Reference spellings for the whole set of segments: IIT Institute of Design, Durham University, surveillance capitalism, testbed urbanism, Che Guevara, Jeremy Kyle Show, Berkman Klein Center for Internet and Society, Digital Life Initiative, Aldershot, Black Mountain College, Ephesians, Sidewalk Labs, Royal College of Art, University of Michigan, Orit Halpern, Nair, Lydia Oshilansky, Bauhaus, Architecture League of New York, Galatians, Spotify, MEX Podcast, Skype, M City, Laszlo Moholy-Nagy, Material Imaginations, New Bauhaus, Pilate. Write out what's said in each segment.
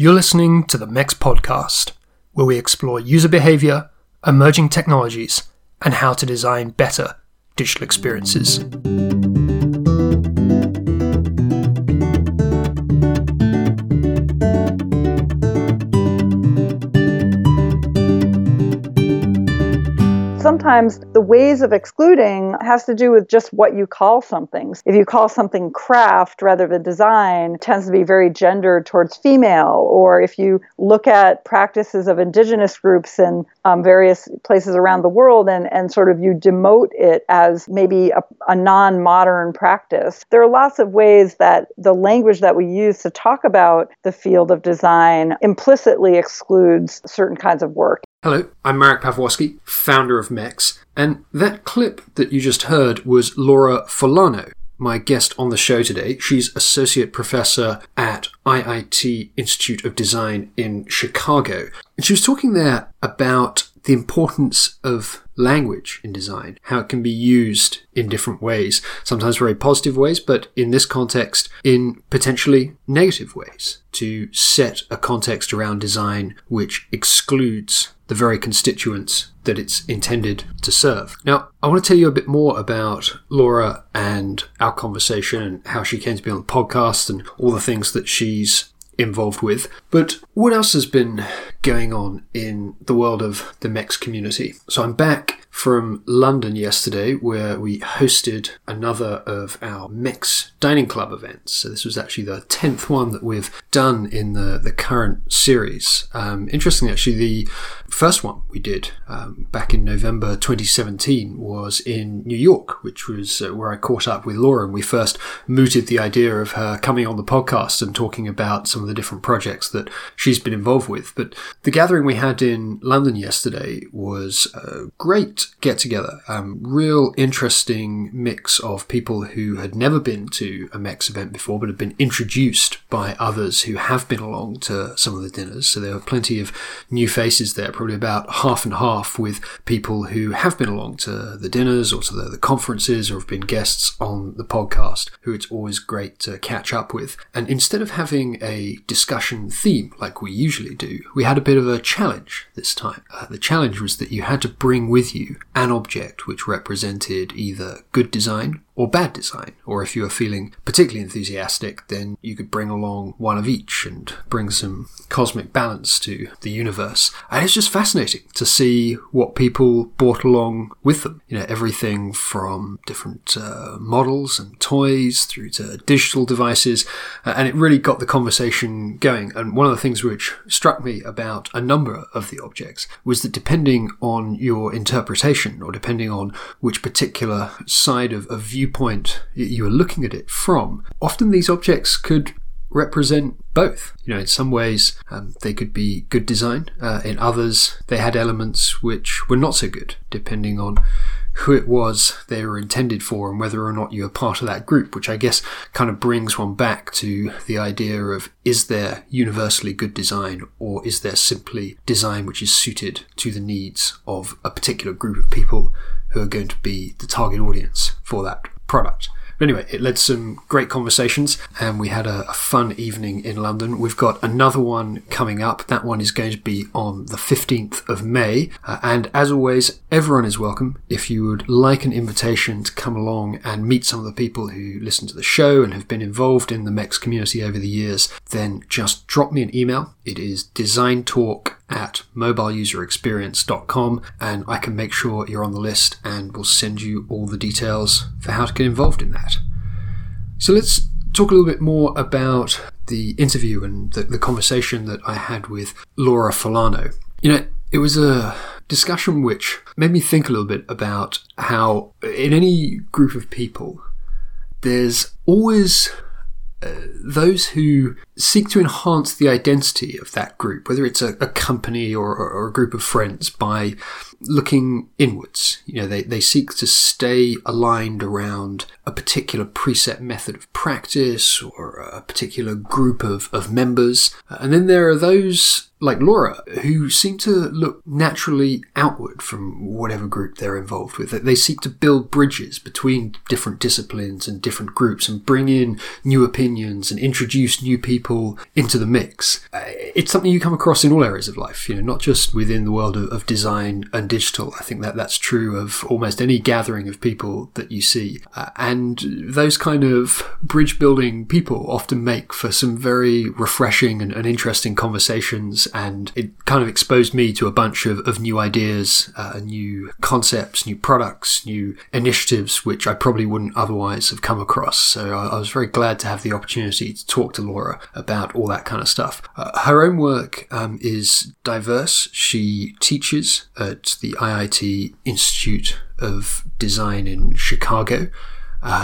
You're listening to the MEX Podcast, where we explore user behavior, emerging technologies, and how to design better digital experiences. Sometimes the ways of excluding has to do with just what you call something. If you call something craft rather than design, it tends to be very gendered towards female. Or if you look at practices of indigenous groups in various places around the world and sort of you demote it as maybe a non-modern practice. There are lots of ways that the language that we use to talk about the field of design implicitly excludes certain kinds of work. Hello, I'm Marek Pawlowski, founder of MEX, and that clip that you just heard was Laura Forlano, my guest on the show today. She's associate professor at IIT Institute of Design in Chicago. And she was talking there about the importance of language in design, how it can be used in different ways, sometimes very positive ways, but in this context, in potentially negative ways, to set a context around design which excludes the very constituents that it's intended to serve. Now, I want to tell you a bit more about Laura and our conversation and how she came to be on the podcast and all the things that she's involved with. But what else has been going on in the world of the MEX community? So I'm back from London yesterday, where we hosted another of our MEX Dining Club events. So this was actually the 10th one that we've done in the current series. Interestingly, actually, the first one we did back in November 2017 was in New York, which was where I caught up with Laura, and we first mooted the idea of her coming on the podcast and talking about some of the different projects that she's been involved with. But the gathering we had in London yesterday was a great get-together, real interesting mix of people who had never been to a MEX event before but had been introduced by others who have been along to some of the dinners. So there were plenty of new faces there, probably about half and half, with people who have been along to the dinners or to the conferences or have been guests on the podcast, who it's always great to catch up with. And instead of having a discussion theme like we usually do, we had a bit of a challenge this time. The challenge was that you had to bring with you an object which represented either good design or bad design, or if you were feeling particularly enthusiastic, then you could bring along one of each and bring some cosmic balance to the universe. And it's just fascinating to see what people brought along with them. You know, everything from different models and toys through to digital devices, and it really got the conversation going. And one of the things which struck me about a number of the objects was that depending on your interpretation, or depending on which particular side of a view point you are looking at it from, often these objects could represent both. You know, in some ways they could be good design, in others they had elements which were not so good, depending on who it was they were intended for and whether or not you are part of that group, which I guess kind of brings one back to the idea of, is there universally good design, or is there simply design which is suited to the needs of a particular group of people who are going to be the target audience for that product. But anyway, it led to some great conversations, and we had a fun evening in London. We've got another one coming up. That one is going to be on the 15th of May. And as always, everyone is welcome. If you would like an invitation to come along and meet some of the people who listen to the show and have been involved in the MEX community over the years, then just drop me an email. It is designtalk@mobileuserexperience.com, and I can make sure you're on the list and will send you all the details for how to get involved in that. So let's talk a little bit more about the interview and the conversation that I had with Laura Forlano. You know, it was a discussion which made me think a little bit about how in any group of people, there's always those who seek to enhance the identity of that group, whether it's a company or a group of friends, by looking inwards. You know, they seek to stay aligned around a particular preset method of practice or a particular group of members. And then there are those like Laura who seem to look naturally outward from whatever group they're involved with. They seek to build bridges between different disciplines and different groups and bring in new opinions and introduce new people people into the mix. It's something you come across in all areas of life, you know, not just within the world of design and digital. I think that that's true of almost any gathering of people that you see. And those kind of bridge building people often make for some very refreshing and interesting conversations. And it kind of exposed me to a bunch of new ideas, new concepts, new products, new initiatives, which I probably wouldn't otherwise have come across. So I was very glad to have the opportunity to talk to Laura about all that kind of stuff. Her own work is diverse. She teaches at the IIT Institute of Design in Chicago.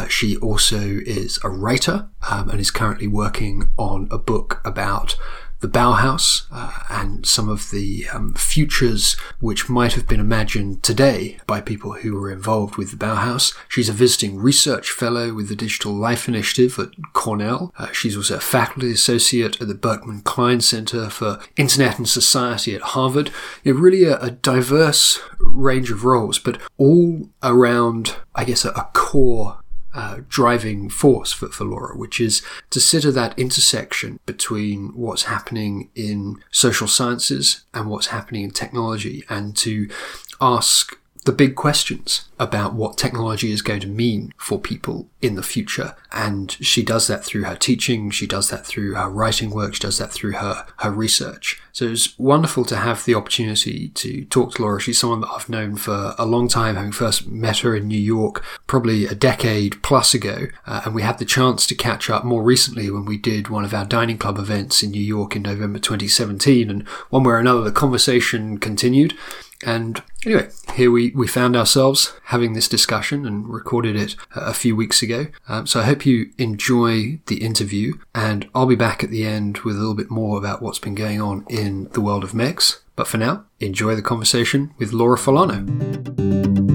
She also is a writer and is currently working on a book about the Bauhaus and some of the futures which might have been imagined today by people who were involved with the Bauhaus. She's a visiting research fellow with the Digital Life Initiative at Cornell. She's also a faculty associate at the Berkman Klein Center for Internet and Society at Harvard. You're really a diverse range of roles, but all around, I guess, a core driving force for Laura, which is to sit at that intersection between what's happening in social sciences and what's happening in technology, and to ask the big questions about what technology is going to mean for people in the future. And she does that through her teaching, she does that through her writing work, she does that through her research. So it's wonderful to have the opportunity to talk to Laura. She's someone that I've known for a long time, having first met her in New York probably a decade plus ago. And we had the chance to catch up more recently when we did one of our dining club events in New York in November 2017. And one way or another, the conversation continued. And anyway, here we found ourselves having this discussion and recorded it a few weeks ago. So I hope you enjoy the interview, and I'll be back at the end with a little bit more about what's been going on in the world of MEX. But for now, enjoy the conversation with Laura Forlano.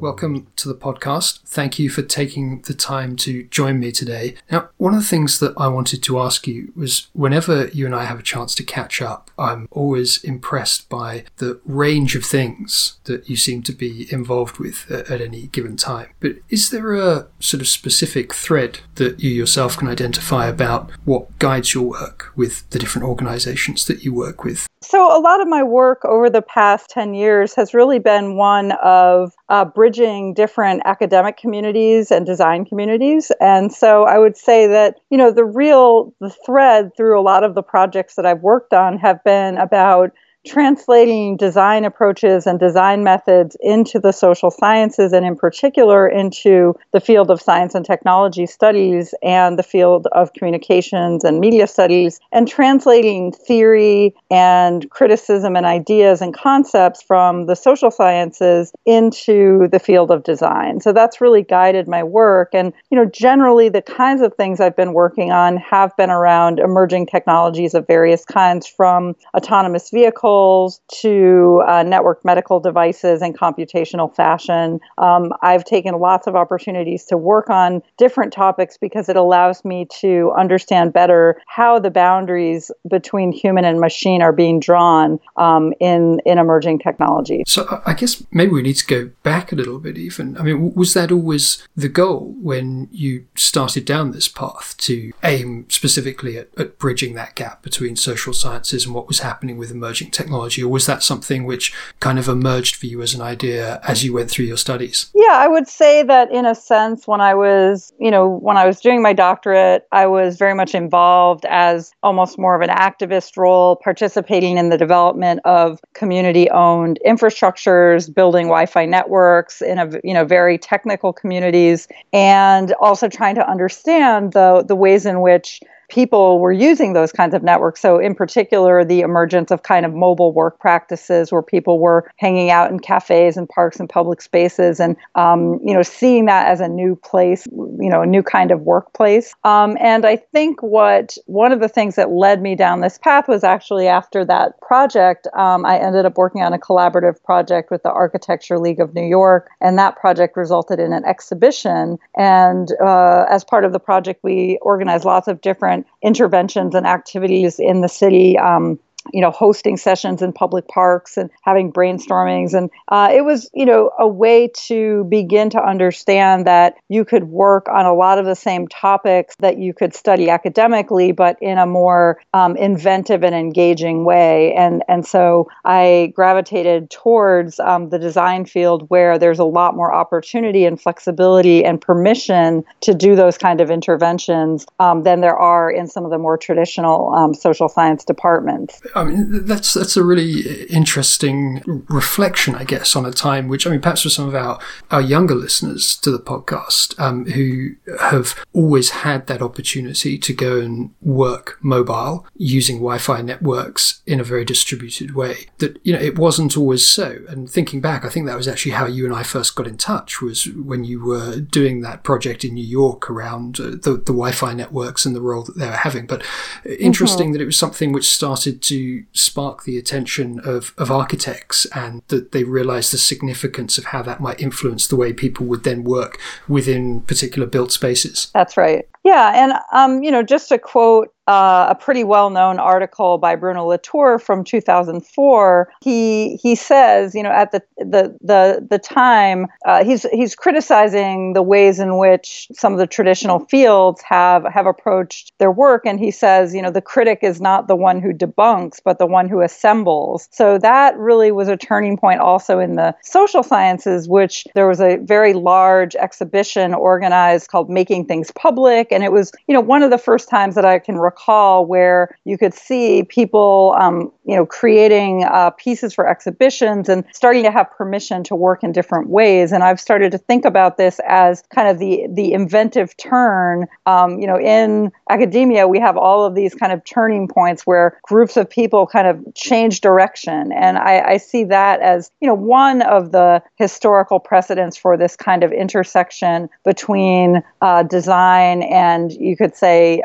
Welcome to the podcast. Thank you for taking the time to join me today. Now, one of the things that I wanted to ask you was, whenever you and I have a chance to catch up, I'm always impressed by the range of things that you seem to be involved with at any given time. But is there a sort of specific thread that you yourself can identify about what guides your work with the different organizations that you work with? So a lot of my work over the past 10 years has really been one of bridging different academic communities and design communities. And so I would say that, you know, the thread through a lot of the projects that I've worked on have been about translating design approaches and design methods into the social sciences, and in particular into the field of science and technology studies and the field of communications and media studies, and translating theory and criticism and ideas and concepts from the social sciences into the field of design. So that's really guided my work. And, you know, generally the kinds of things I've been working on have been around emerging technologies of various kinds, from autonomous vehicles to networked medical devices and computational fashion. I've taken lots of opportunities to work on different topics because it allows me to understand better how the boundaries between human and machine are being drawn in emerging technology. So I guess maybe we need to go back a little bit even. I mean, was that always the goal when you started down this path, to aim specifically at bridging that gap between social sciences and what was happening with emerging technology, or was that something which kind of emerged for you as an idea as you went through your studies? Yeah, I would say that in a sense, when I was doing my doctorate, I was very much involved as almost more of an activist role, participating in the development of community-owned infrastructures, building Wi-Fi networks in very technical communities, and also trying to understand the ways in which people were using those kinds of networks. So in particular, the emergence of kind of mobile work practices where people were hanging out in cafes and parks and public spaces, and, seeing that as a new place, a new kind of workplace. And I think one of the things that led me down this path was actually after that project, I ended up working on a collaborative project with the Architecture League of New York. And that project resulted in an exhibition. And as part of the project, we organized lots of different interventions and activities in the city hosting sessions in public parks and having brainstormings. And it was, a way to begin to understand that you could work on a lot of the same topics that you could study academically, but in a more inventive and engaging way. And so I gravitated towards the design field, where there's a lot more opportunity and flexibility and permission to do those kind of interventions than there are in some of the more traditional social science departments. I mean, that's a really interesting reflection, I guess, on a time which, I mean, perhaps for some of our younger listeners to the podcast who have always had that opportunity to go and work mobile using Wi-Fi networks in a very distributed way, that, it wasn't always so. And thinking back, I think that was actually how you and I first got in touch, was when you were doing that project in New York around the Wi-Fi networks and the role that they were having. But interesting that it was something which started to spark the attention of architects, and that they realized the significance of how that might influence the way people would then work within particular built spaces. That's right. Yeah. And, just to quote a pretty well-known article by Bruno Latour from 2004, he says, at the time, he's criticizing the ways in which some of the traditional fields have approached their work. And he says, the critic is not the one who debunks, but the one who assembles. So that really was a turning point also in the social sciences, which there was a very large exhibition organized called Making Things Public. And it was, one of the first times that I can recall where you could see people, creating pieces for exhibitions and starting to have permission to work in different ways. And I've started to think about this as kind of the inventive turn. In academia, we have all of these kind of turning points where groups of people kind of change direction. And I see that as, one of the historical precedents for this kind of intersection between design and, you could say,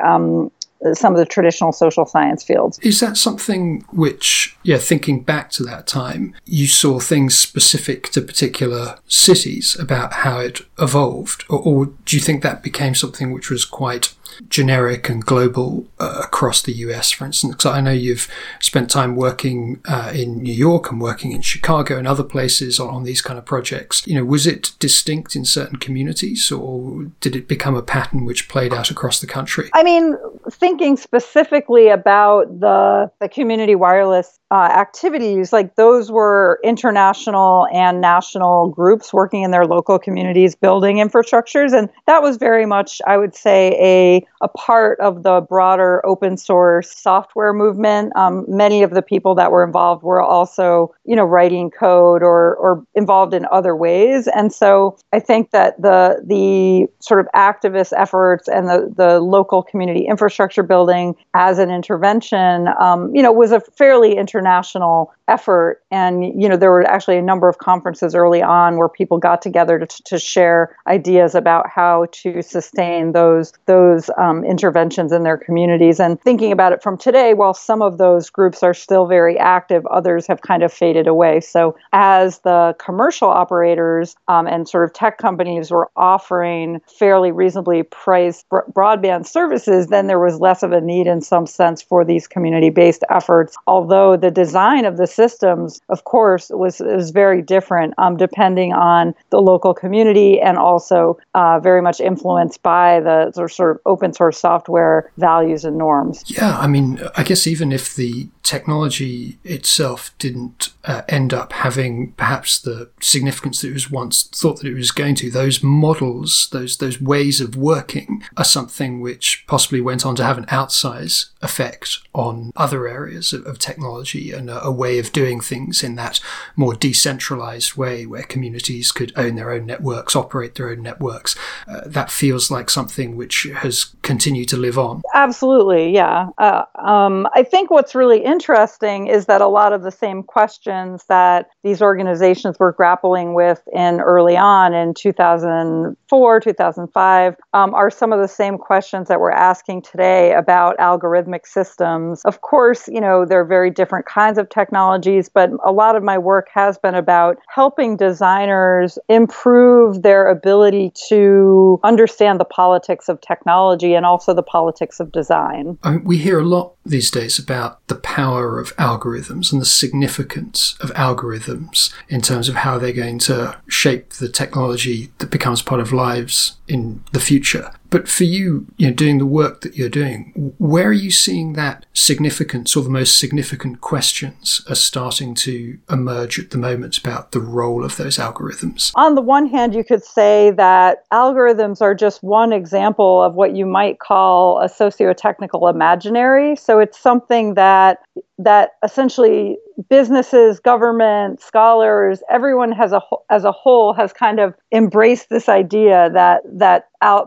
some of the traditional social science fields. Is that something which, thinking back to that time, you saw things specific to particular cities about how it evolved? Or do you think that became something which was quite generic and global across the US, for instance? Because I know you've spent time working in New York and working in Chicago and other places on these kind of projects. Was it distinct in certain communities, or did it become a pattern which played out across the country? I mean, thinking specifically about the community wireless activities, like those were international and national groups working in their local communities, building infrastructures. And that was very much, I would say, a part of the broader open source software movement. Many of the people that were involved were also, writing code or involved in other ways. And so I think that the sort of activist efforts and the local community infrastructure building as an intervention, was a fairly international effort. And, there were actually a number of conferences early on where people got together to share ideas about how to sustain those interventions in their communities. And thinking about it from today, while some of those groups are still very active, others have kind of faded away. So as the commercial operators and sort of tech companies were offering fairly reasonably priced broadband services, then there was less of a need in some sense for these community-based efforts, although the design of the systems, of course, was very different depending on the local community, and also very much influenced by the sort of open source software values and norms. Yeah, I mean, I guess even if the technology itself didn't end up having perhaps the significance that it was once thought that it was going to, those models, those ways of working are something which possibly went on to have an outsize effect on other areas of technology, and a way of doing things in that more decentralized way where communities could own their own networks, operate their own networks. That feels like something which has continued to live on. Absolutely, yeah. I think what's really interesting is that a lot of the same questions that these organizations were grappling with early on in 2005 2004, 2005, are some of the same questions that we're asking today about algorithmic systems. Of course, you know, there are very different kinds of technologies, but a lot of my work has been about helping designers improve their ability to understand the politics of technology and also the politics of design. I mean, we hear a lot these days about the power of algorithms and the significance of algorithms in terms of how they're going to shape the technology that becomes part of lives in the future. But for you, you know, doing the work that you're doing, where are you seeing that significance or the most significant questions are starting to emerge at the moment about the role of those algorithms? On the one hand, you could say that algorithms are just one example of what you might call a socio-technical imaginary. So it's something that essentially businesses, government, scholars, everyone as a whole has kind of embraced this idea that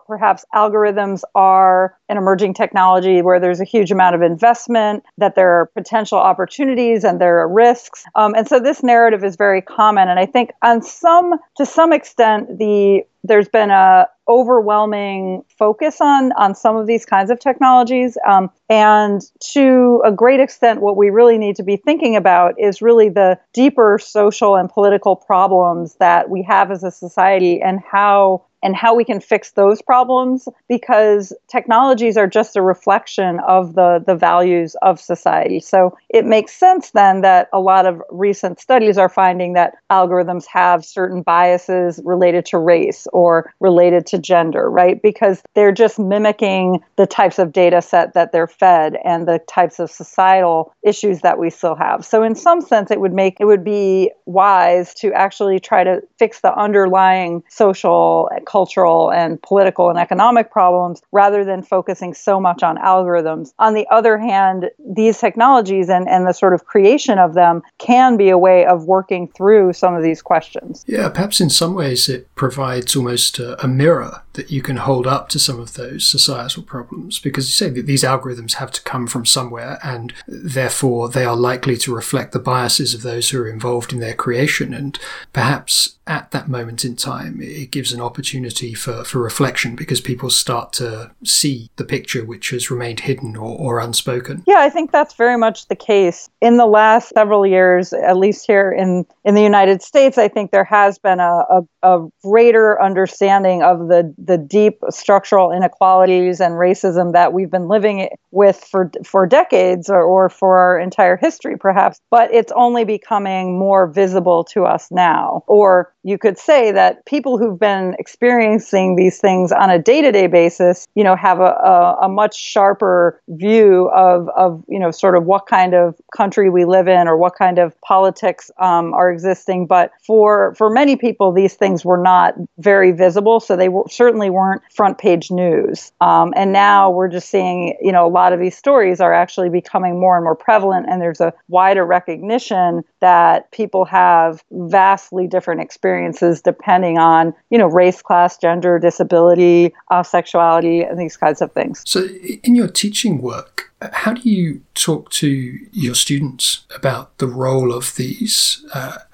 perhaps algorithms are an emerging technology where there's a huge amount of investment, that there are potential opportunities and there are risks. And so this narrative is very common. And I think to some extent, there's been a overwhelming focus on some of these kinds of technologies. And to a great extent, what we really need to be thinking about is really the deeper social and political problems that we have as a society and how we can fix those problems, because technologies are just a reflection of the values of society. So it makes sense then that a lot of recent studies are finding that algorithms have certain biases related to race or related to gender, right? Because they're just mimicking the types of data set that they're fed and the types of societal issues that we still have. So in some sense, it would be wise to actually try to fix the underlying social, cultural and political and economic problems rather than focusing so much on algorithms. On the other hand, these technologies and the sort of creation of them can be a way of working through some of these questions. Yeah, perhaps in some ways it provides almost a mirror that you can hold up to some of those societal problems, because you say that these algorithms have to come from somewhere and therefore they are likely to reflect the biases of those who are involved in their creation, and perhaps at that moment in time it gives an opportunity for reflection because people start to see the picture which has remained hidden or unspoken. Yeah, I think that's very much the case. In the last several years, at least here in the United States, I think there has been a greater understanding of the deep structural inequalities and racism that we've been living with for decades or for our entire history perhaps, but it's only becoming more visible to us now. Or you could say that people who've been experiencing these things on a day-to-day basis, you know, have a much sharper view of, you know, sort of what kind of country we live in or what kind of politics are existing. But for many people, these things were not very visible, so they certainly weren't front page news. And now we're just seeing, you know, a lot of these stories are actually becoming more and more prevalent, and there's a wider recognition that people have vastly different experiences depending on, you know, race, class, gender, disability, sexuality, and these kinds of things. So in your teaching work, how do you talk to your students about the role of these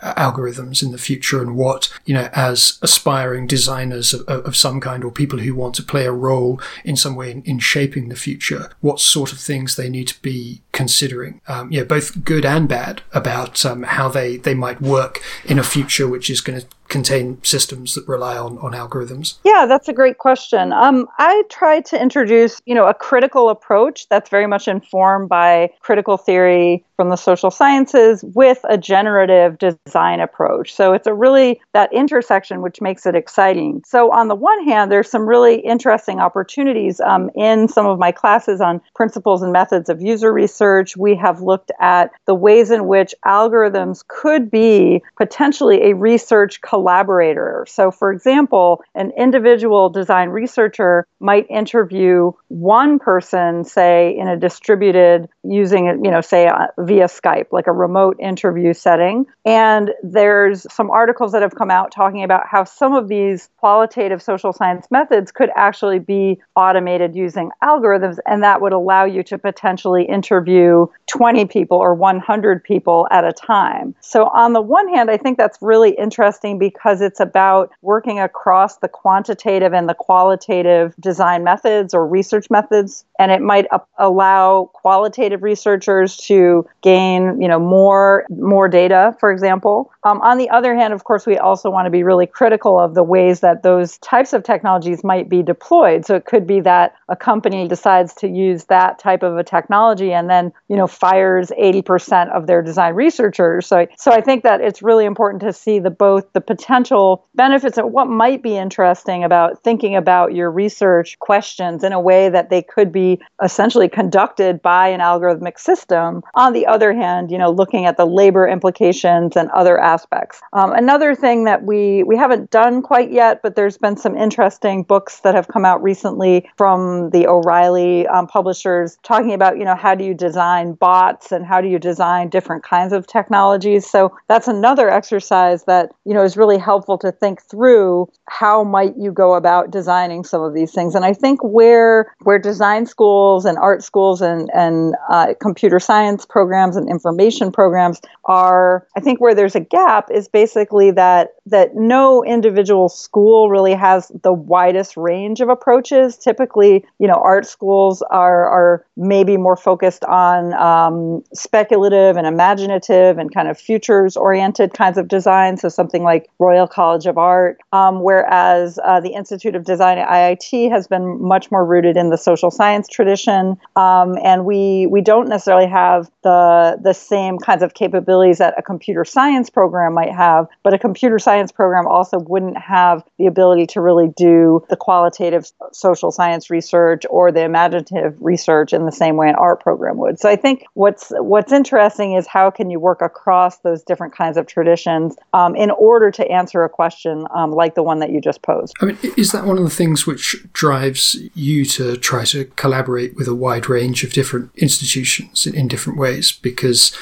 algorithms in the future, and what, you know, as aspiring designers of some kind or people who want to play a role in some way in shaping the future, what sort of things they need to be considering, you know, both good and bad, about how they might work in a future which is going to contain systems that rely on algorithms? Yeah, that's a great question. I try to introduce, you know, a critical approach that's very much informed by critical theory from the social sciences with a generative design approach. So it's a really that intersection which makes it exciting. So on the one hand, there's some really interesting opportunities in some of my classes on principles and methods of user research. We have looked at the ways in which algorithms could be potentially a research collaborator. So for example, an individual design researcher might interview one person, say in a distributed using, you know, say via Skype, like a remote interview setting. And there's some articles that have come out talking about how some of these qualitative social science methods could actually be automated using algorithms, and that would allow you to potentially interview 20 people or 100 people at a time. So on the one hand, I think that's really interesting because it's about working across the quantitative and the qualitative design methods or research methods, and it might allow qualitative researchers to gain, more data, for example. On the other hand, of course, we also want to be really critical of the ways that those types of technologies might be deployed. So it could be that a company decides to use that type of a technology and then, fires 80% of their design researchers. So I think that it's really important to see both the potential benefits and what might be interesting about thinking about your research questions in a way that they could be essentially conducted by an algorithmic system. On the other hand, looking at the labor implications and other aspects. Another thing that we haven't done quite yet, but there's been some interesting books that have come out recently from the O'Reilly publishers talking about, how do you design bots and how do you design different kinds of technologies. So that's another exercise that, is really helpful to think through how might you go about designing some of these things. And I think where design schools and art schools and computer science programs and information programs are, I think where there's a gap is basically that no individual school really has the widest range of approaches. Typically, art schools are maybe more focused on speculative and imaginative and kind of futures-oriented kinds of design, so something like Royal College of Art, whereas the Institute of Design at IIT has been much more rooted in the social science tradition, and we don't necessarily have the same kinds of capabilities that a computer science program might have, but a computer science program also wouldn't have the ability to really do the qualitative social science research or the imaginative research in the same way an art program would. So I think what's interesting is how can you work across those different kinds of traditions in order to answer a question like the one that you just posed. I mean, is that one of the things which drives you to try to collaborate with a wide range of different institutions in different ways because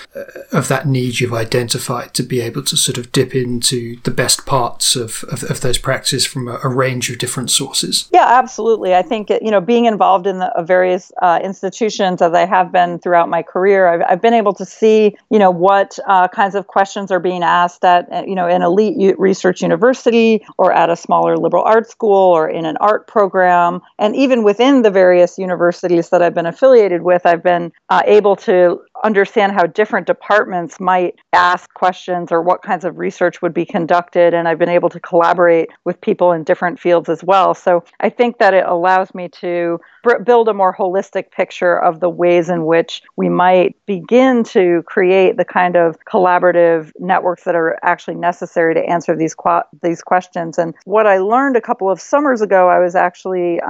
of that need you've identified to be able to sort of dip into the best parts of those practices from a range of different sources? Yeah, absolutely. I think, being involved in the various institutions as I have been throughout my career, I've been able to see, what kinds of questions are being asked at, an elite research university or at a smaller liberal arts school or in an art program. And even within the various universities that I've been affiliated with, I've been able to understand how different departments might ask questions or what kinds of research would be conducted. And I've been able to collaborate with people in different fields as well. So I think that it allows me to build a more holistic picture of the ways in which we might begin to create the kind of collaborative networks that are actually necessary to answer these questions. And what I learned a couple of summers ago, I was actually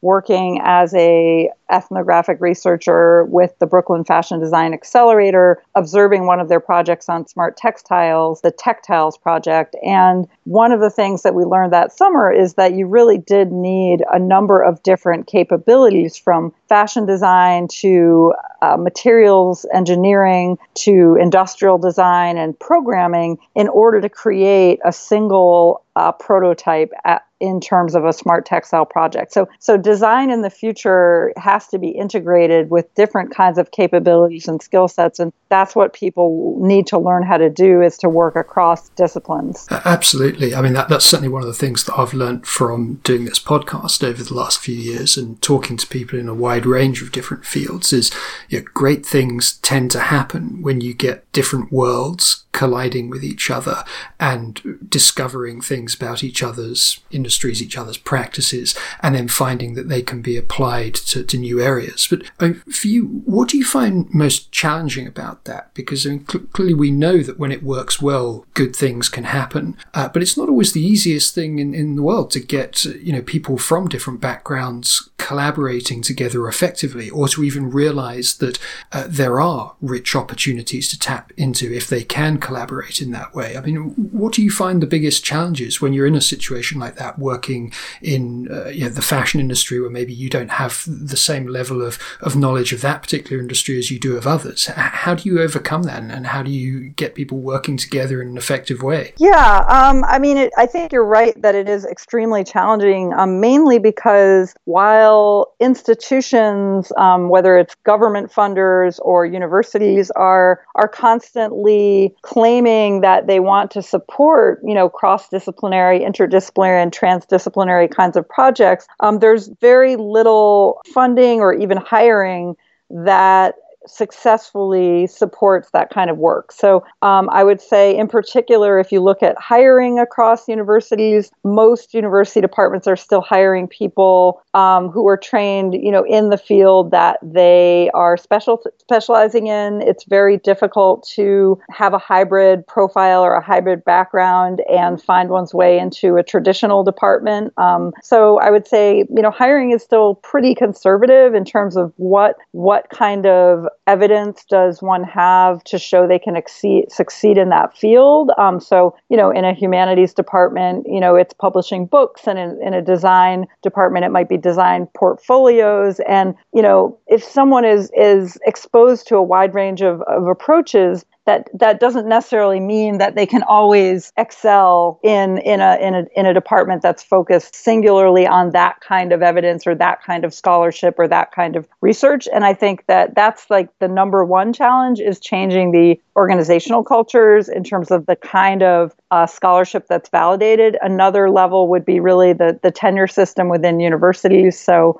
working as a ethnographic researcher with the Brooklyn Fashion Design Accelerator, observing one of their projects on smart textiles, the TechTiles project. And one of the things that we learned that summer is that you really did need a number of different capabilities from fashion design to materials engineering to industrial design and programming in order to create a single prototype in terms of a smart textile project. So design in the future has to be integrated with different kinds of capabilities and skill sets, and that's what people need to learn how to do, is to work across disciplines. Absolutely. I mean, that's certainly one of the things that I've learned from doing this podcast over the last few years and talking to people in a wide range of different fields is great things tend to happen when you get different worlds colliding with each other and discovering things about each other's industries, each other's practices, and then finding that they can be applied to new areas. But for you, what do you find most challenging about that? Because clearly we know that when it works well, good things can happen. But it's not always the easiest thing in the world to get people from different backgrounds collaborating together effectively, or to even realize that there are rich opportunities to tap into if they can collaborate in that way. I mean, what do you find the biggest challenges when you're in a situation like that, working in the fashion industry, where maybe you don't have the same level of knowledge of that particular industry as you do of others? How do you overcome that, and how do you get people working together in an effective way? Yeah, I think you're right that it is extremely challenging, mainly because while institutions, whether it's government funders or universities, are constantly claiming that they want to support, cross-disciplinary, interdisciplinary, and transdisciplinary kinds of projects, there's very little funding or even hiring that successfully supports that kind of work. So I would say, in particular, if you look at hiring across universities, most university departments are still hiring people who are trained, in the field that they are specializing in. It's very difficult to have a hybrid profile or a hybrid background and find one's way into a traditional department. So I would say, hiring is still pretty conservative in terms of what kind of evidence does one have to show they can succeed in that field. So, in a humanities department, it's publishing books, and in a design department, it might be design portfolios. And, if someone is exposed to a wide range of approaches, That doesn't necessarily mean that they can always excel in a department that's focused singularly on that kind of evidence or that kind of scholarship or that kind of research. And I think that's like the number one challenge, is changing the organizational cultures in terms of the kind of scholarship that's validated. Another level would be really the tenure system within universities. So,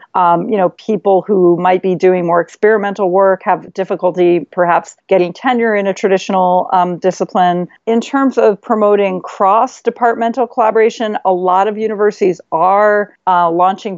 people who might be doing more experimental work have difficulty perhaps getting tenure in a traditional discipline. In terms of promoting cross-departmental collaboration, a lot of universities are launching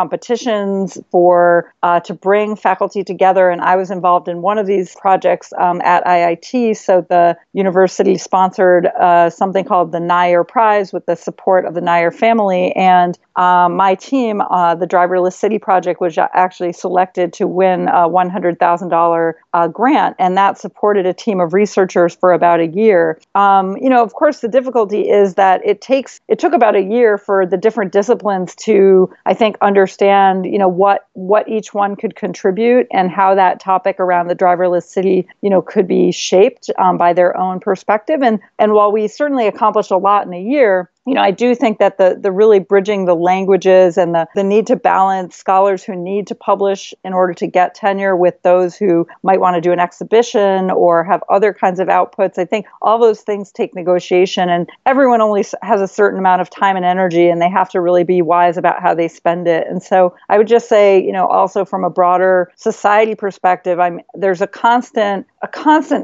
competitions for to bring faculty together. And I was involved in one of these projects at IIT. So the university sponsored something called the Nair Prize with the support of the Nair family. And my team, the Driverless City Project, was actually selected to win a $100,000 grant, and that supported a team of researchers for about a year. Of course, the difficulty is that it took about a year for the different disciplines to, I think, understand, what each one could contribute and how that topic around the driverless city, could be shaped by their own perspective. And while we certainly accomplished a lot in a year, I do think that the really bridging the languages and the need to balance scholars who need to publish in order to get tenure with those who might want to do an exhibition or have other kinds of outputs, I think all those things take negotiation, and everyone only has a certain amount of time and energy, and they have to really be wise about how they spend it. And so I would just say, also from a broader society perspective, there's a constant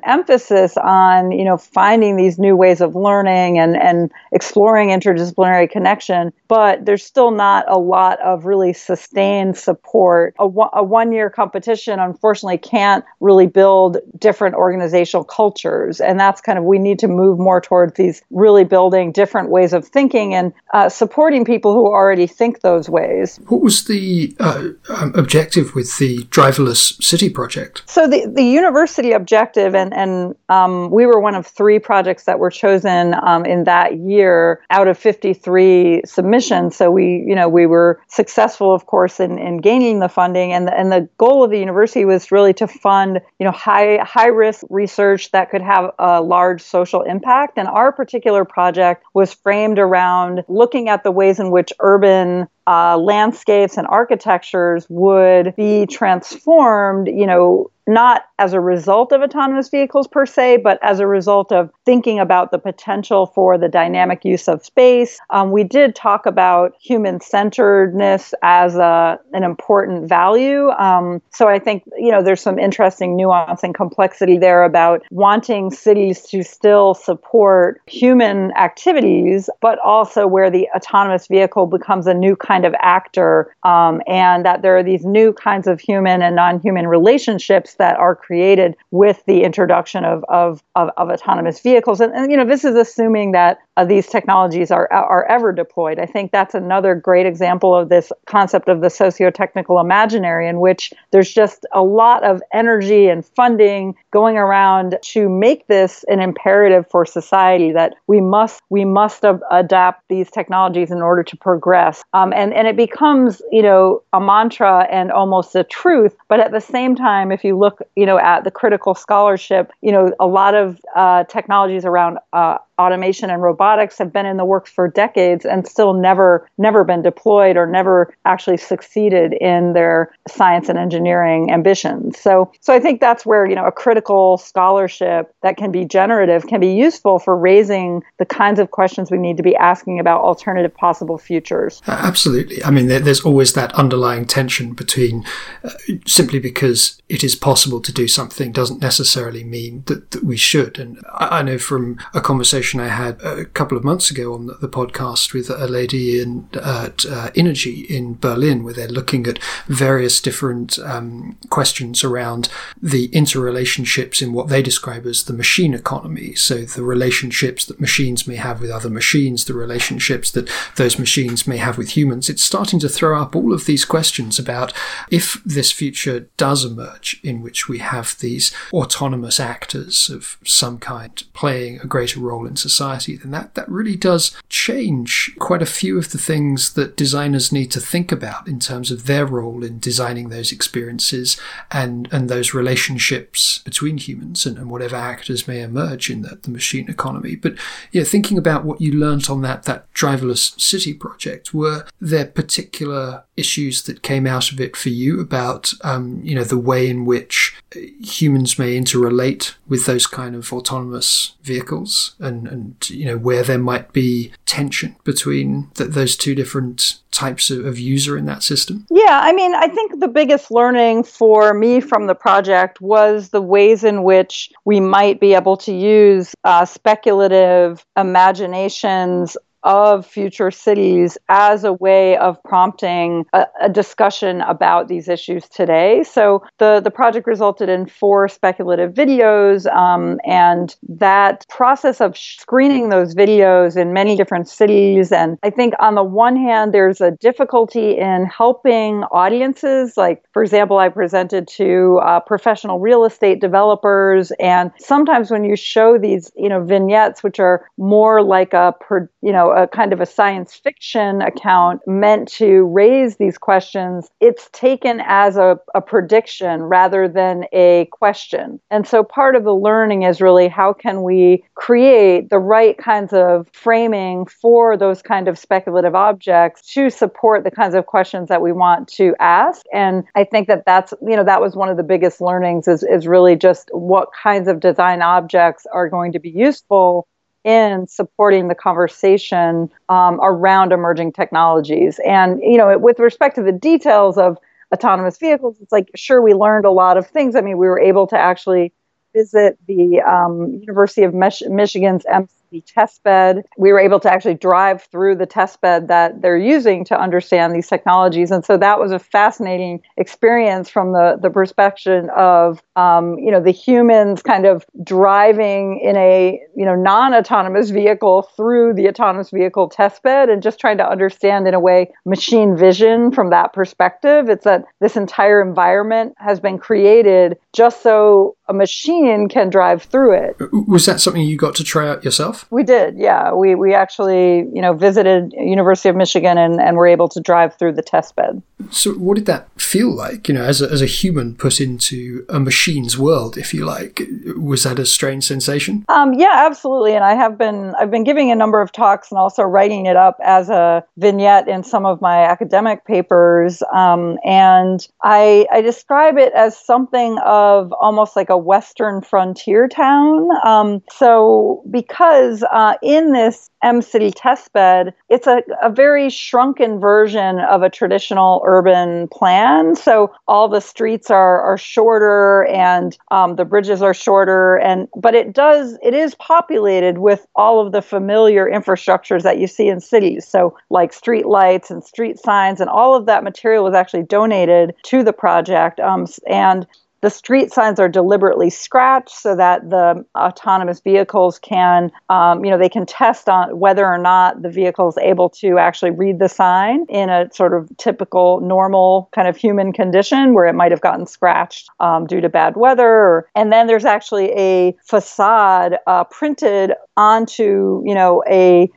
emphasis on, finding these new ways of learning and exploring interdisciplinary connection, but there's still not a lot of really sustained support. A one-year competition, unfortunately, can't really build different organizational cultures, and that's kind of, we need to move more towards these really building different ways of thinking and supporting people who already think those ways. What was the objective with the Driverless City project? So the university objective, and we were one of three projects that were chosen in that year out of 53 submissions. So we were successful, of course, in gaining the funding. And the goal of the university was really to fund, high risk research that could have a large social impact. And our particular project was framed around looking at the ways in which urban landscapes and architectures would be transformed, not as a result of autonomous vehicles per se, but as a result of thinking about the potential for the dynamic use of space. We did talk about human-centeredness as an important value. So I think, there's some interesting nuance and complexity there about wanting cities to still support human activities, but also where the autonomous vehicle becomes a new kind of actor, and that there are these new kinds of human and non-human relationships that are created with the introduction of autonomous vehicles. And this is assuming that these technologies are ever deployed. I think that's another great example of this concept of the socio-technical imaginary, in which there's just a lot of energy and funding going around to make this an imperative for society, that we must adapt these technologies in order to progress. And it becomes, a mantra and almost a truth. But at the same time, if you look, at the critical scholarship, a lot of technologies around automation and robotics have been in the works for decades and still never been deployed or never actually succeeded in their science and engineering ambitions. So I think that's where, a critical scholarship that can be generative can be useful for raising the kinds of questions we need to be asking about alternative possible futures. Absolutely. I mean, there's always that underlying tension between simply because it is possible to do something doesn't necessarily mean that we should. And I know from a conversation I had a couple of months ago on the podcast with a lady at Energy in Berlin, where they're looking at various different questions around the interrelationships in what they describe as the machine economy. So the relationships that machines may have with other machines, the relationships that those machines may have with humans. It's starting to throw up all of these questions about if this future does emerge in which we have these autonomous actors of some kind playing a greater role in society, then that really does change quite a few of the things that designers need to think about in terms of their role in designing those experiences and those relationships between humans and whatever actors may emerge in the machine economy. But thinking about what you learnt on that driverless city project, were there particular issues that came out of it for you about the way in which humans may interrelate with those kind of autonomous vehicles, and where there might be tension between those two different types of user in that system? Yeah, I mean, I think the biggest learning for me from the project was the ways in which we might be able to use speculative imaginations of future cities as a way of prompting a discussion about these issues today. So the project resulted in 4 speculative videos, and that process of screening those videos in many different cities. And I think on the one hand, there's a difficulty in helping audiences. Like, for example, I presented to professional real estate developers, and sometimes when you show these, vignettes, which are more like a kind of a science fiction account meant to raise these questions, it's taken as a prediction rather than a question. And so part of the learning is really how can we create the right kinds of framing for those kind of speculative objects to support the kinds of questions that we want to ask. And I think that's, that was one of the biggest learnings is really just what kinds of design objects are going to be useful in supporting the conversation around emerging technologies. And, with respect to the details of autonomous vehicles, it's like, sure, we learned a lot of things. I mean, we were able to actually visit the University of Michigan's M City test bed. We were able to actually drive through the test bed that they're using to understand these technologies. And so that was a fascinating experience from the perspective of, the humans kind of driving in a, non-autonomous vehicle through the autonomous vehicle test bed and just trying to understand in a way machine vision from that perspective. It's that this entire environment has been created just so a machine can drive through it. Was that something you got to try out yourself? We did, yeah. We actually, visited University of Michigan and were able to drive through the test bed. So what did that feel like, as a human put into a machine's world, if you like? Was that a strange sensation? Yeah, absolutely. And I've been giving a number of talks and also writing it up as a vignette in some of my academic papers. And I describe it as something of almost like a Western frontier town. So because in this M City testbed, it's a very shrunken version of a traditional urban plan. So all the streets are shorter and the bridges are shorter, but it is populated with all of the familiar infrastructures that you see in cities. So like street lights and street signs and all of that material was actually donated to the project. And The street signs are deliberately scratched so that the autonomous vehicles can, they can test on whether or not the vehicle is able to actually read the sign in a sort of typical, normal kind of human condition where it might have gotten scratched due to bad weather. And then there's actually a facade printed onto,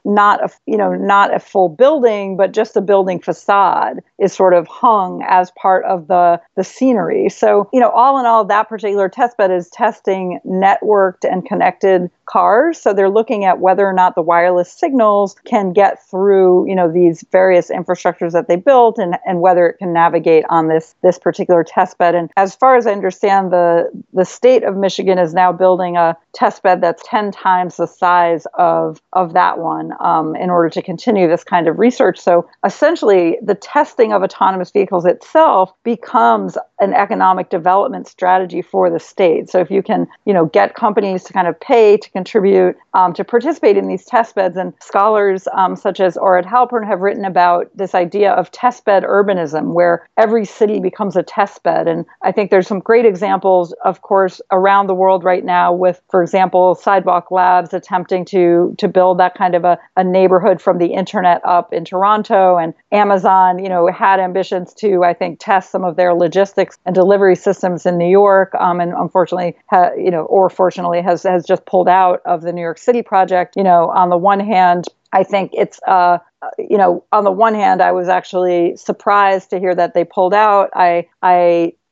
not a full building, but just the building facade is sort of hung as part of the scenery. So, all in all, that particular testbed is testing networked and connected cars. So they're looking at whether or not the wireless signals can get through, these various infrastructures that they built and whether it can navigate on this particular testbed. And as far as I understand, the state of Michigan is now building a testbed that's 10 times the size of that one in order to continue this kind of research. So essentially, the testing of autonomous vehicles itself becomes an economic development strategy for the state. So if you can, get companies to kind of pay to contribute, to participate in these testbeds, and scholars such as Orit Halpern have written about this idea of testbed urbanism, where every city becomes a testbed. And I think there's some great examples, of course, around the world right now with, for example, Sidewalk Labs attempting to build that kind of a neighborhood from the internet up in Toronto, and Amazon, had ambitions to, I think, test some of their logistics and delivery systems in New York, and unfortunately, or fortunately, has just pulled out of the New York City project. On the one hand, I think it's, on the one hand, I was actually surprised to hear that they pulled out.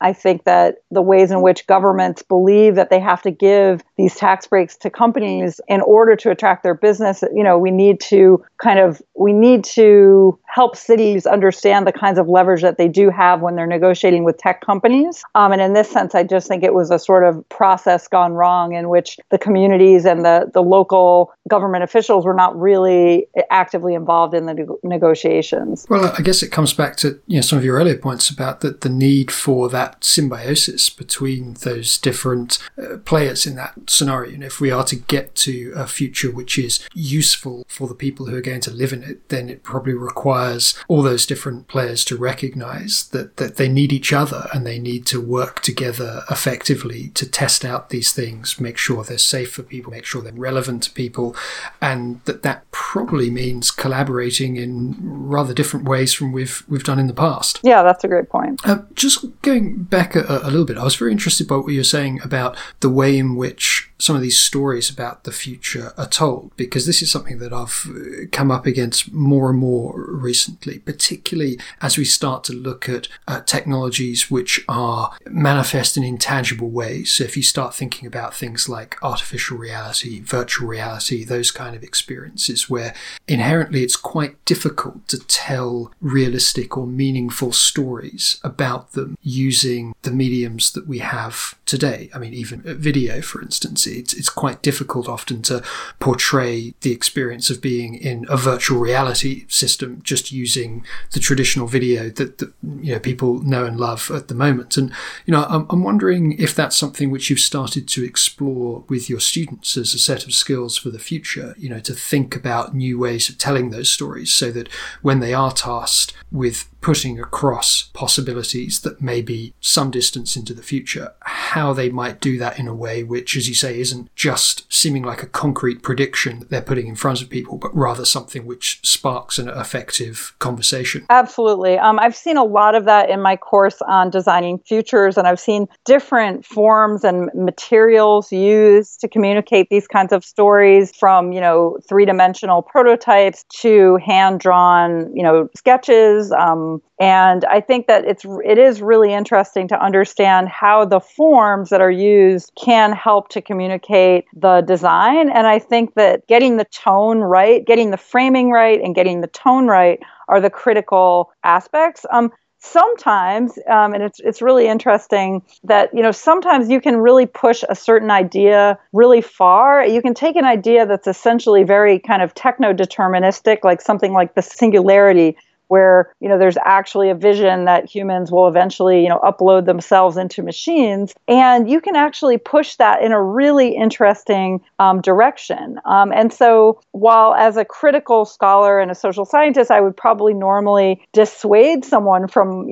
I think that the ways in which governments believe that they have to give these tax breaks to companies in order to attract their business, we need to help cities understand the kinds of leverage that they do have when they're negotiating with tech companies. And in this sense, I just think it was a sort of process gone wrong in which the communities and the local government officials were not really actively involved in the negotiations. Well, I guess it comes back to some of your earlier points about the need for that symbiosis between those different players in that scenario. And if we are to get to a future which is useful for the people who are going to live in it, then it probably requires all those different players to recognize that they need each other and they need to work together effectively to test out these things, make sure they're safe for people, make sure they're relevant to people, and that probably means collaborating in rather different ways from we've done in the past. Yeah, that's a great point. Just going back a little bit, I was very interested by what you were saying about the way in which some of these stories about the future are told, because this is something that I've come up against more and more recently, particularly as we start to look at technologies which are manifest in intangible ways. So if you start thinking about things like artificial reality, virtual reality, those kind of experiences where inherently it's quite difficult to tell realistic or meaningful stories about them using the mediums that we have today. I mean, even video, for instance, it's quite difficult often to portray the experience of being in a virtual reality system just using the traditional video that people know and love at the moment. And I'm wondering if that's something which you've started to explore with your students as a set of skills for the future, to think about new ways of telling those stories so that when they are tasked with putting across possibilities that may be some distance into the future, how they might do that in a way which, as you say, isn't just seeming like a concrete prediction that they're putting in front of people, but rather something which sparks an effective conversation. Absolutely. I've seen a lot of that in my course on designing futures, and I've seen different forms and materials used to communicate these kinds of stories, from, three-dimensional prototypes to hand-drawn, sketches, and I think that it is really interesting to understand how the forms that are used can help to communicate the design. And I think that getting the tone right, getting the framing right, and getting the tone right are the critical aspects. Sometimes, and it's really interesting that, sometimes you can really push a certain idea really far. You can take an idea that's essentially very kind of techno-deterministic, like something like the singularity, where, there's actually a vision that humans will eventually, upload themselves into machines. And you can actually push that in a really interesting direction. And so while as a critical scholar and a social scientist, I would probably normally dissuade someone from,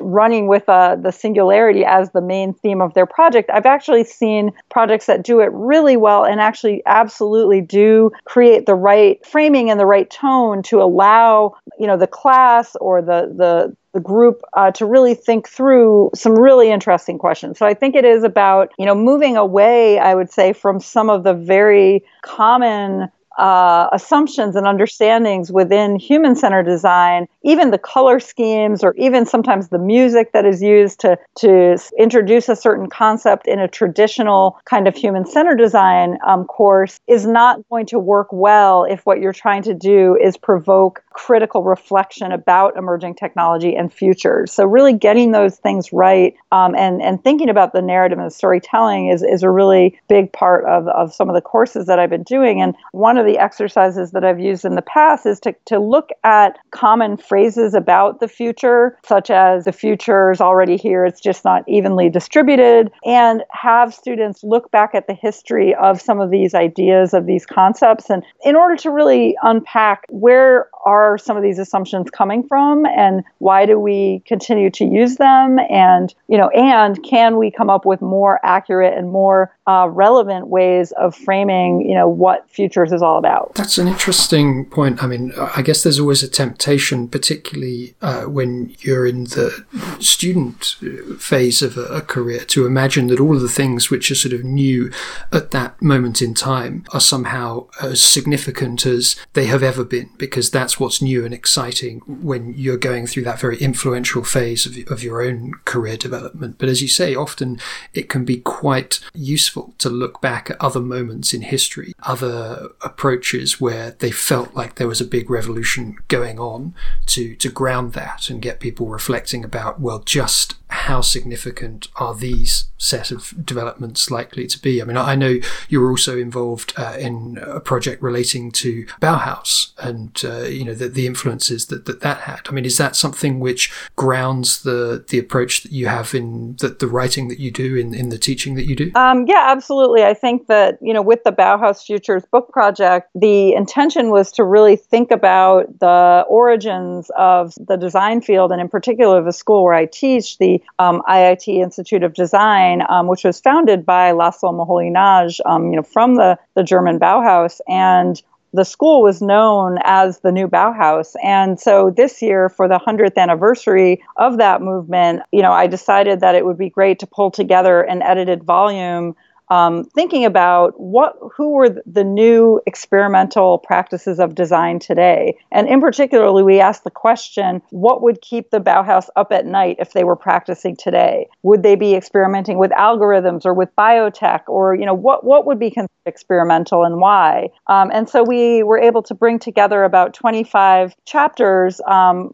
running with the singularity as the main theme of their project, I've actually seen projects that do it really well and actually absolutely do create the right framing and the right tone to allow, you know, the class or the group to really think through some really interesting questions. So I think it is about, you know, moving away, I would say, from some of the very common assumptions and understandings within human-centered design, even the color schemes or even sometimes the music that is used to introduce a certain concept in a traditional kind of human-centered design course is not going to work well if what you're trying to do is provoke critical reflection about emerging technology and future. So really getting those things right and thinking about the narrative and the storytelling is a really big part of some of the courses that I've been doing. And one of the exercises that I've used in the past is to look at common phrases about the future, such as the future is already here, it's just not evenly distributed, and have students look back at the history of some of these ideas, of these concepts, and in order to really unpack where are some of these assumptions coming from and why do we continue to use them, and, you know, and can we come up with more accurate and more relevant ways of framing, you know, what futures is all about. That's an interesting point. I mean, I guess there's always a temptation, particularly when you're in the student phase of a career, to imagine that all of the things which are sort of new at that moment in time are somehow as significant as they have ever been, because that's what's new and exciting when you're going through that very influential phase of your own career development. But as you say, often it can be quite useful to look back at other moments in history, other approaches where they felt like there was a big revolution going on, to ground that and get people reflecting about, well, just how significant are these set of developments likely to be? I mean, I know you were also involved in a project relating to Bauhaus and, you know, the influences that had. I mean, is that something which grounds the approach that you have in the writing that you do, in the teaching that you do? Yeah, absolutely. I think that, you know, with the Bauhaus Futures book project, the intention was to really think about the origins of the design field, and in particular, the school where I teach, the IIT Institute of Design, which was founded by Laszlo Moholy-Nagy, you know, from the German Bauhaus, and the school was known as the New Bauhaus. And so this year, for the 100th anniversary of that movement, you know, I decided that it would be great to pull together an edited volume thinking about who were the new experimental practices of design today. And in particular, we asked the question, what would keep the Bauhaus up at night if they were practicing today? Would they be experimenting with algorithms or with biotech, or, you know, what would be considered experimental and why? And so we were able to bring together about 25 chapters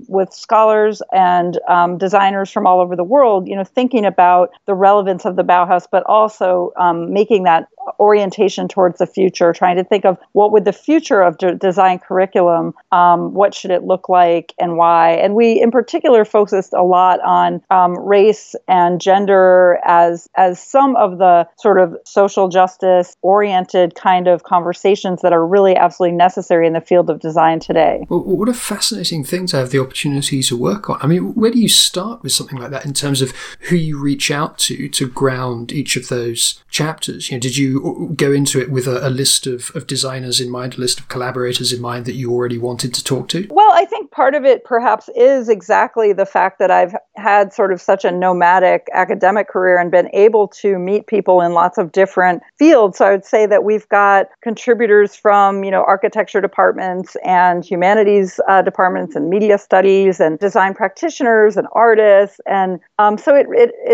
with scholars and designers from all over the world, you know, thinking about the relevance of the Bauhaus, but also making that orientation towards the future, trying to think of what would the future of design curriculum, what should it look like and why. And we in particular focused a lot on race and gender as some of the sort of social justice oriented kind of conversations that are really absolutely necessary in the field of design today. Well, what a fascinating thing to have the opportunity to work on. I mean, where do you start with something like that in terms of who you reach out to ground each of those chapters? You know, did you go into it with a list of designers in mind, a list of collaborators in mind that you already wanted to talk to? Well, I think part of it perhaps is exactly the fact that I've had sort of such a nomadic academic career and been able to meet people in lots of different fields. So I would say that we've got contributors from, you know, architecture departments and humanities departments and media studies and design practitioners and artists. And so it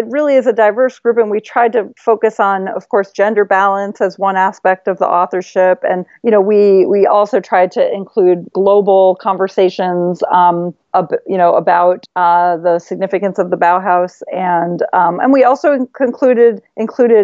really is a diverse group, and we tried to focus on, of course, gender balance as one aspect of the authorship. And, you know, we also tried to include global conversations, you know, about the significance of the Bauhaus, and we also included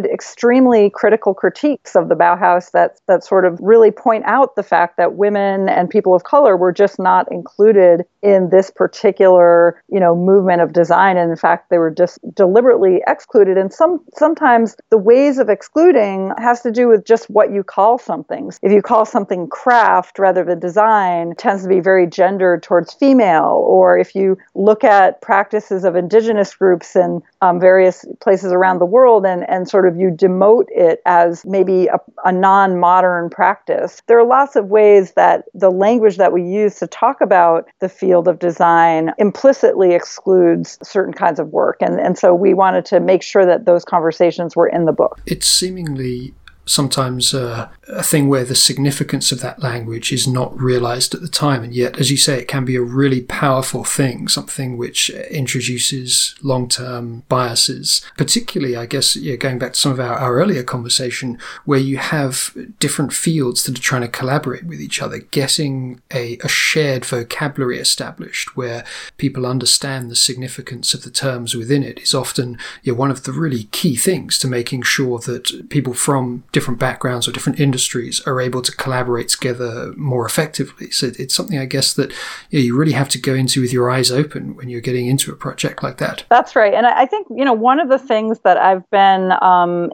extremely critical critiques of the Bauhaus that sort of really point out the fact that women and people of color were just not included in this particular, you know, movement of design, and in fact they were just deliberately excluded. And sometimes the ways of excluding has to do with just what you call something. If you call something craft rather than design, it tends to be very gendered towards female. people, or if you look at practices of indigenous groups in various places around the world and sort of you demote it as maybe a non-modern practice. There are lots of ways that the language that we use to talk about the field of design implicitly excludes certain kinds of work. And so we wanted to make sure that those conversations were in the book. It's seemingly sometimes a thing where the significance of that language is not realized at the time. And yet, as you say, it can be a really powerful thing, something which introduces long-term biases, particularly, I guess, going back to some of our earlier conversation, where you have different fields that are trying to collaborate with each other, getting a shared vocabulary established where people understand the significance of the terms within it is often one of the really key things to making sure that people from different backgrounds or different industries are able to collaborate together more effectively. So it's something, I guess, that you really have to go into with your eyes open when you're getting into a project like that. That's right. And I think, one of the things that I've been,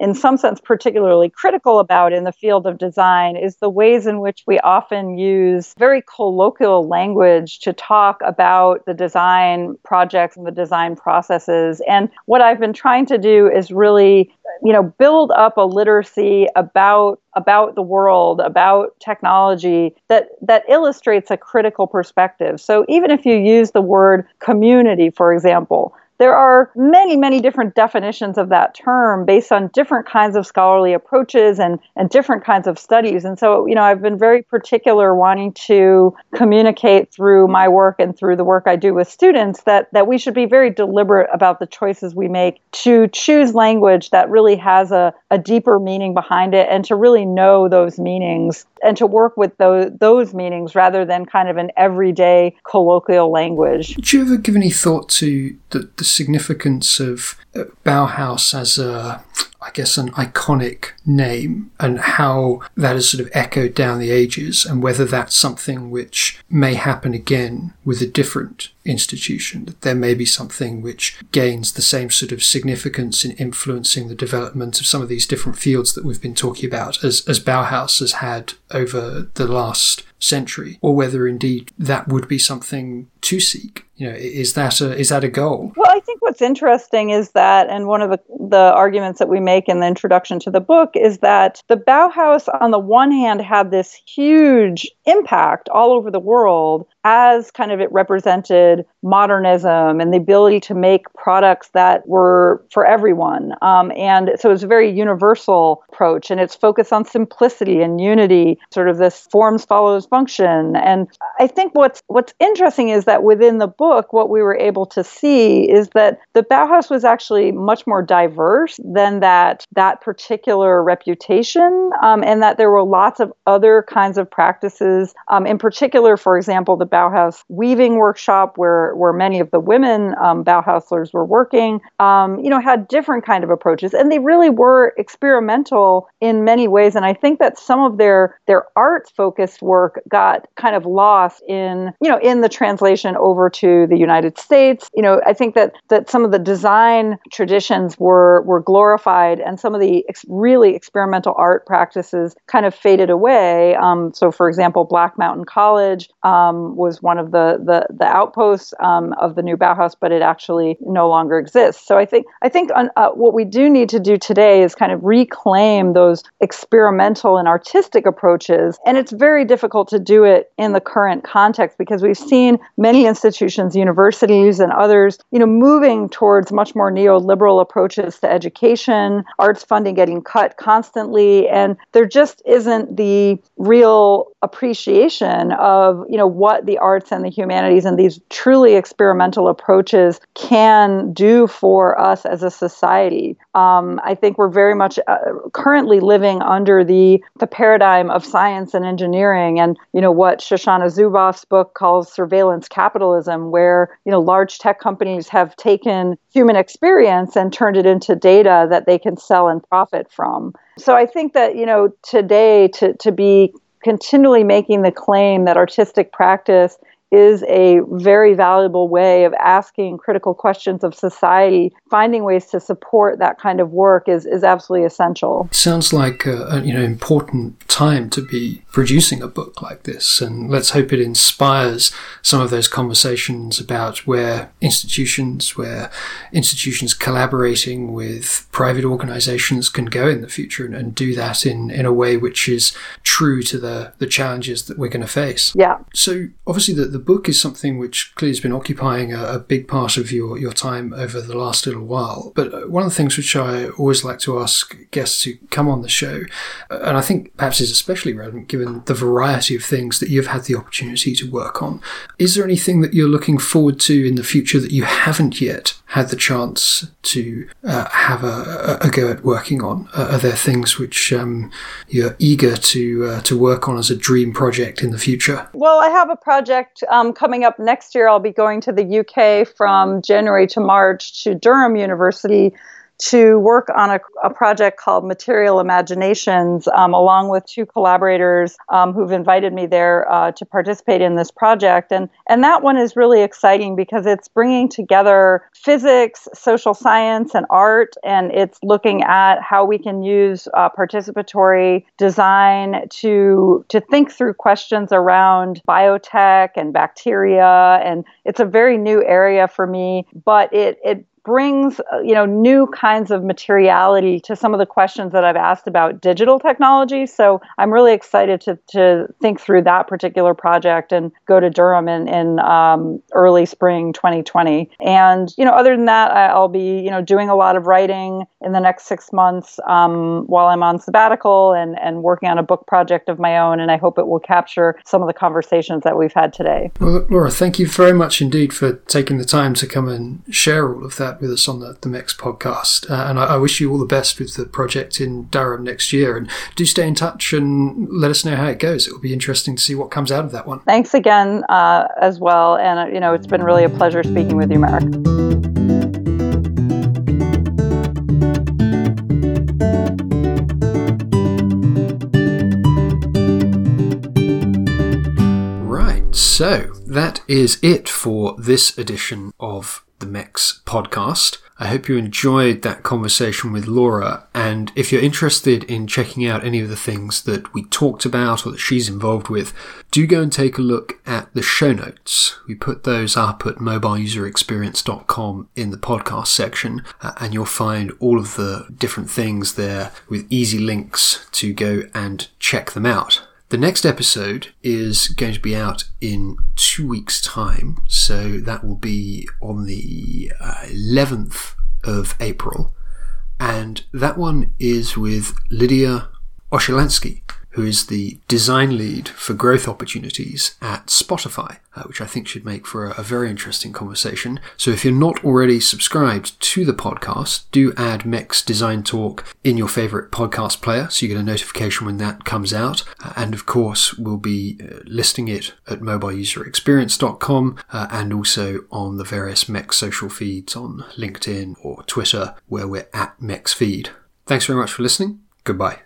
in some sense, particularly critical about in the field of design is the ways in which we often use very colloquial language to talk about the design projects and the design processes. And what I've been trying to do is really, build up a literacy about the world, about technology that illustrates a critical perspective. So even if you use the word community, for example, there are many, many different definitions of that term based on different kinds of scholarly approaches and different kinds of studies. And so, I've been very particular wanting to communicate through my work and through the work I do with students that we should be very deliberate about the choices we make to choose language that really has a deeper meaning behind it and to really know those meanings and to work with those meanings rather than kind of an everyday colloquial language. Did you ever give any thought to the significance of Bauhaus as an iconic name and how that has sort of echoed down the ages and whether that's something which may happen again with a different institution, that there may be something which gains the same sort of significance in influencing the development of some of these different fields that we've been talking about as Bauhaus has had over the last century, or whether indeed that would be something to seek. Is that a goal? Well, I think what's interesting is that, and one of the arguments that we make in the introduction to the book is that the Bauhaus, on the one hand, had this huge impact all over the world as kind of it represented modernism and the ability to make products that were for everyone. And so it's a very universal approach, and it's focused on simplicity and unity, sort of this forms follows function. And I think what's interesting is that within the book, what we were able to see is that the Bauhaus was actually much more diverse than that particular reputation, and that there were lots of other kinds of practices. In particular, for example, the Bauhaus weaving workshop, where many of the women Bauhauslers were working, had different kind of approaches, and they really were experimental in many ways. And I think that some of their arts focused work got kind of lost in the translation over to the United States. I think that some of the design traditions were glorified, and some of the really experimental art practices kind of faded away. So, for example, Black Mountain College was one of the outposts of the New Bauhaus, but it actually no longer exists. So I think what we do need to do today is kind of reclaim those experimental and artistic approaches, and it's very difficult to do it in the current context because we've seen many institutions, universities, and others, moving towards much more neoliberal approaches to education, arts funding getting cut constantly, and there just isn't the real appreciation of, what the arts and the humanities and these truly experimental approaches can do for us as a society. I think we're very much currently living under the paradigm of science and engineering and, what Shoshana Zuboff's book calls surveillance capitalism, where, large tech companies have taken human experience and turned it into data that they can sell and profit from. So I think that, today to be continually making the claim that artistic practice is a very valuable way of asking critical questions of society. Finding ways to support that kind of work is absolutely essential. It sounds like an important time to be producing a book like this, and let's hope it inspires some of those conversations about where institutions collaborating with private organizations can go in the future and do that in a way which is true to the challenges that we're going to face. Yeah. So obviously the book is something which clearly has been occupying a big part of your time over the last little while. But one of the things which I always like to ask guests who come on the show, and I think perhaps is especially relevant given the variety of things that you've had the opportunity to work on, is there anything that you're looking forward to in the future that you haven't yet had the chance to have a go at working on? Are there things which you're eager to work on as a dream project in the future? Well, I have a project coming up next year. I'll be going to the UK from January to March to Durham University to work on a project called Material Imaginations, along with two collaborators who've invited me there to participate in this project. And that one is really exciting because it's bringing together physics, social science, and art, and it's looking at how we can use participatory design to think through questions around biotech and bacteria. And it's a very new area for me, but it brings new kinds of materiality to some of the questions that I've asked about digital technology. So I'm really excited to think through that particular project and go to Durham in early spring 2020. And other than that, I'll be doing a lot of writing in the next 6 months while I'm on sabbatical and working on a book project of my own. And I hope it will capture some of the conversations that we've had today. Well, Laura, thank you very much indeed for taking the time to come and share all of that with us on the MEX podcast. And I wish you all the best with the project in Durham next year. And do stay in touch and let us know how it goes. It will be interesting to see what comes out of that one. Thanks again as well. And, it's been really a pleasure speaking with you, Marek. Right. So that is it for this edition of the MEX podcast. I hope you enjoyed that conversation with Laura, and if you're interested in checking out any of the things that we talked about or that she's involved with, do go and take a look at the show notes. We put those up at mobileuserexperience.com in the podcast section, and you'll find all of the different things there with easy links to go and check them out. The next episode is going to be out in 2 weeks' time, so that will be on the 11th of April, and that one is with Lydia Oshilansky, who is the design lead for growth opportunities at Spotify, which I think should make for a very interesting conversation. So if you're not already subscribed to the podcast, do add MEX Design Talk in your favorite podcast player so you get a notification when that comes out. And of course, we'll be listing it at mobileuserexperience.com and also on the various MEX social feeds on LinkedIn or Twitter, where we're at MEX Feed. Thanks very much for listening. Goodbye.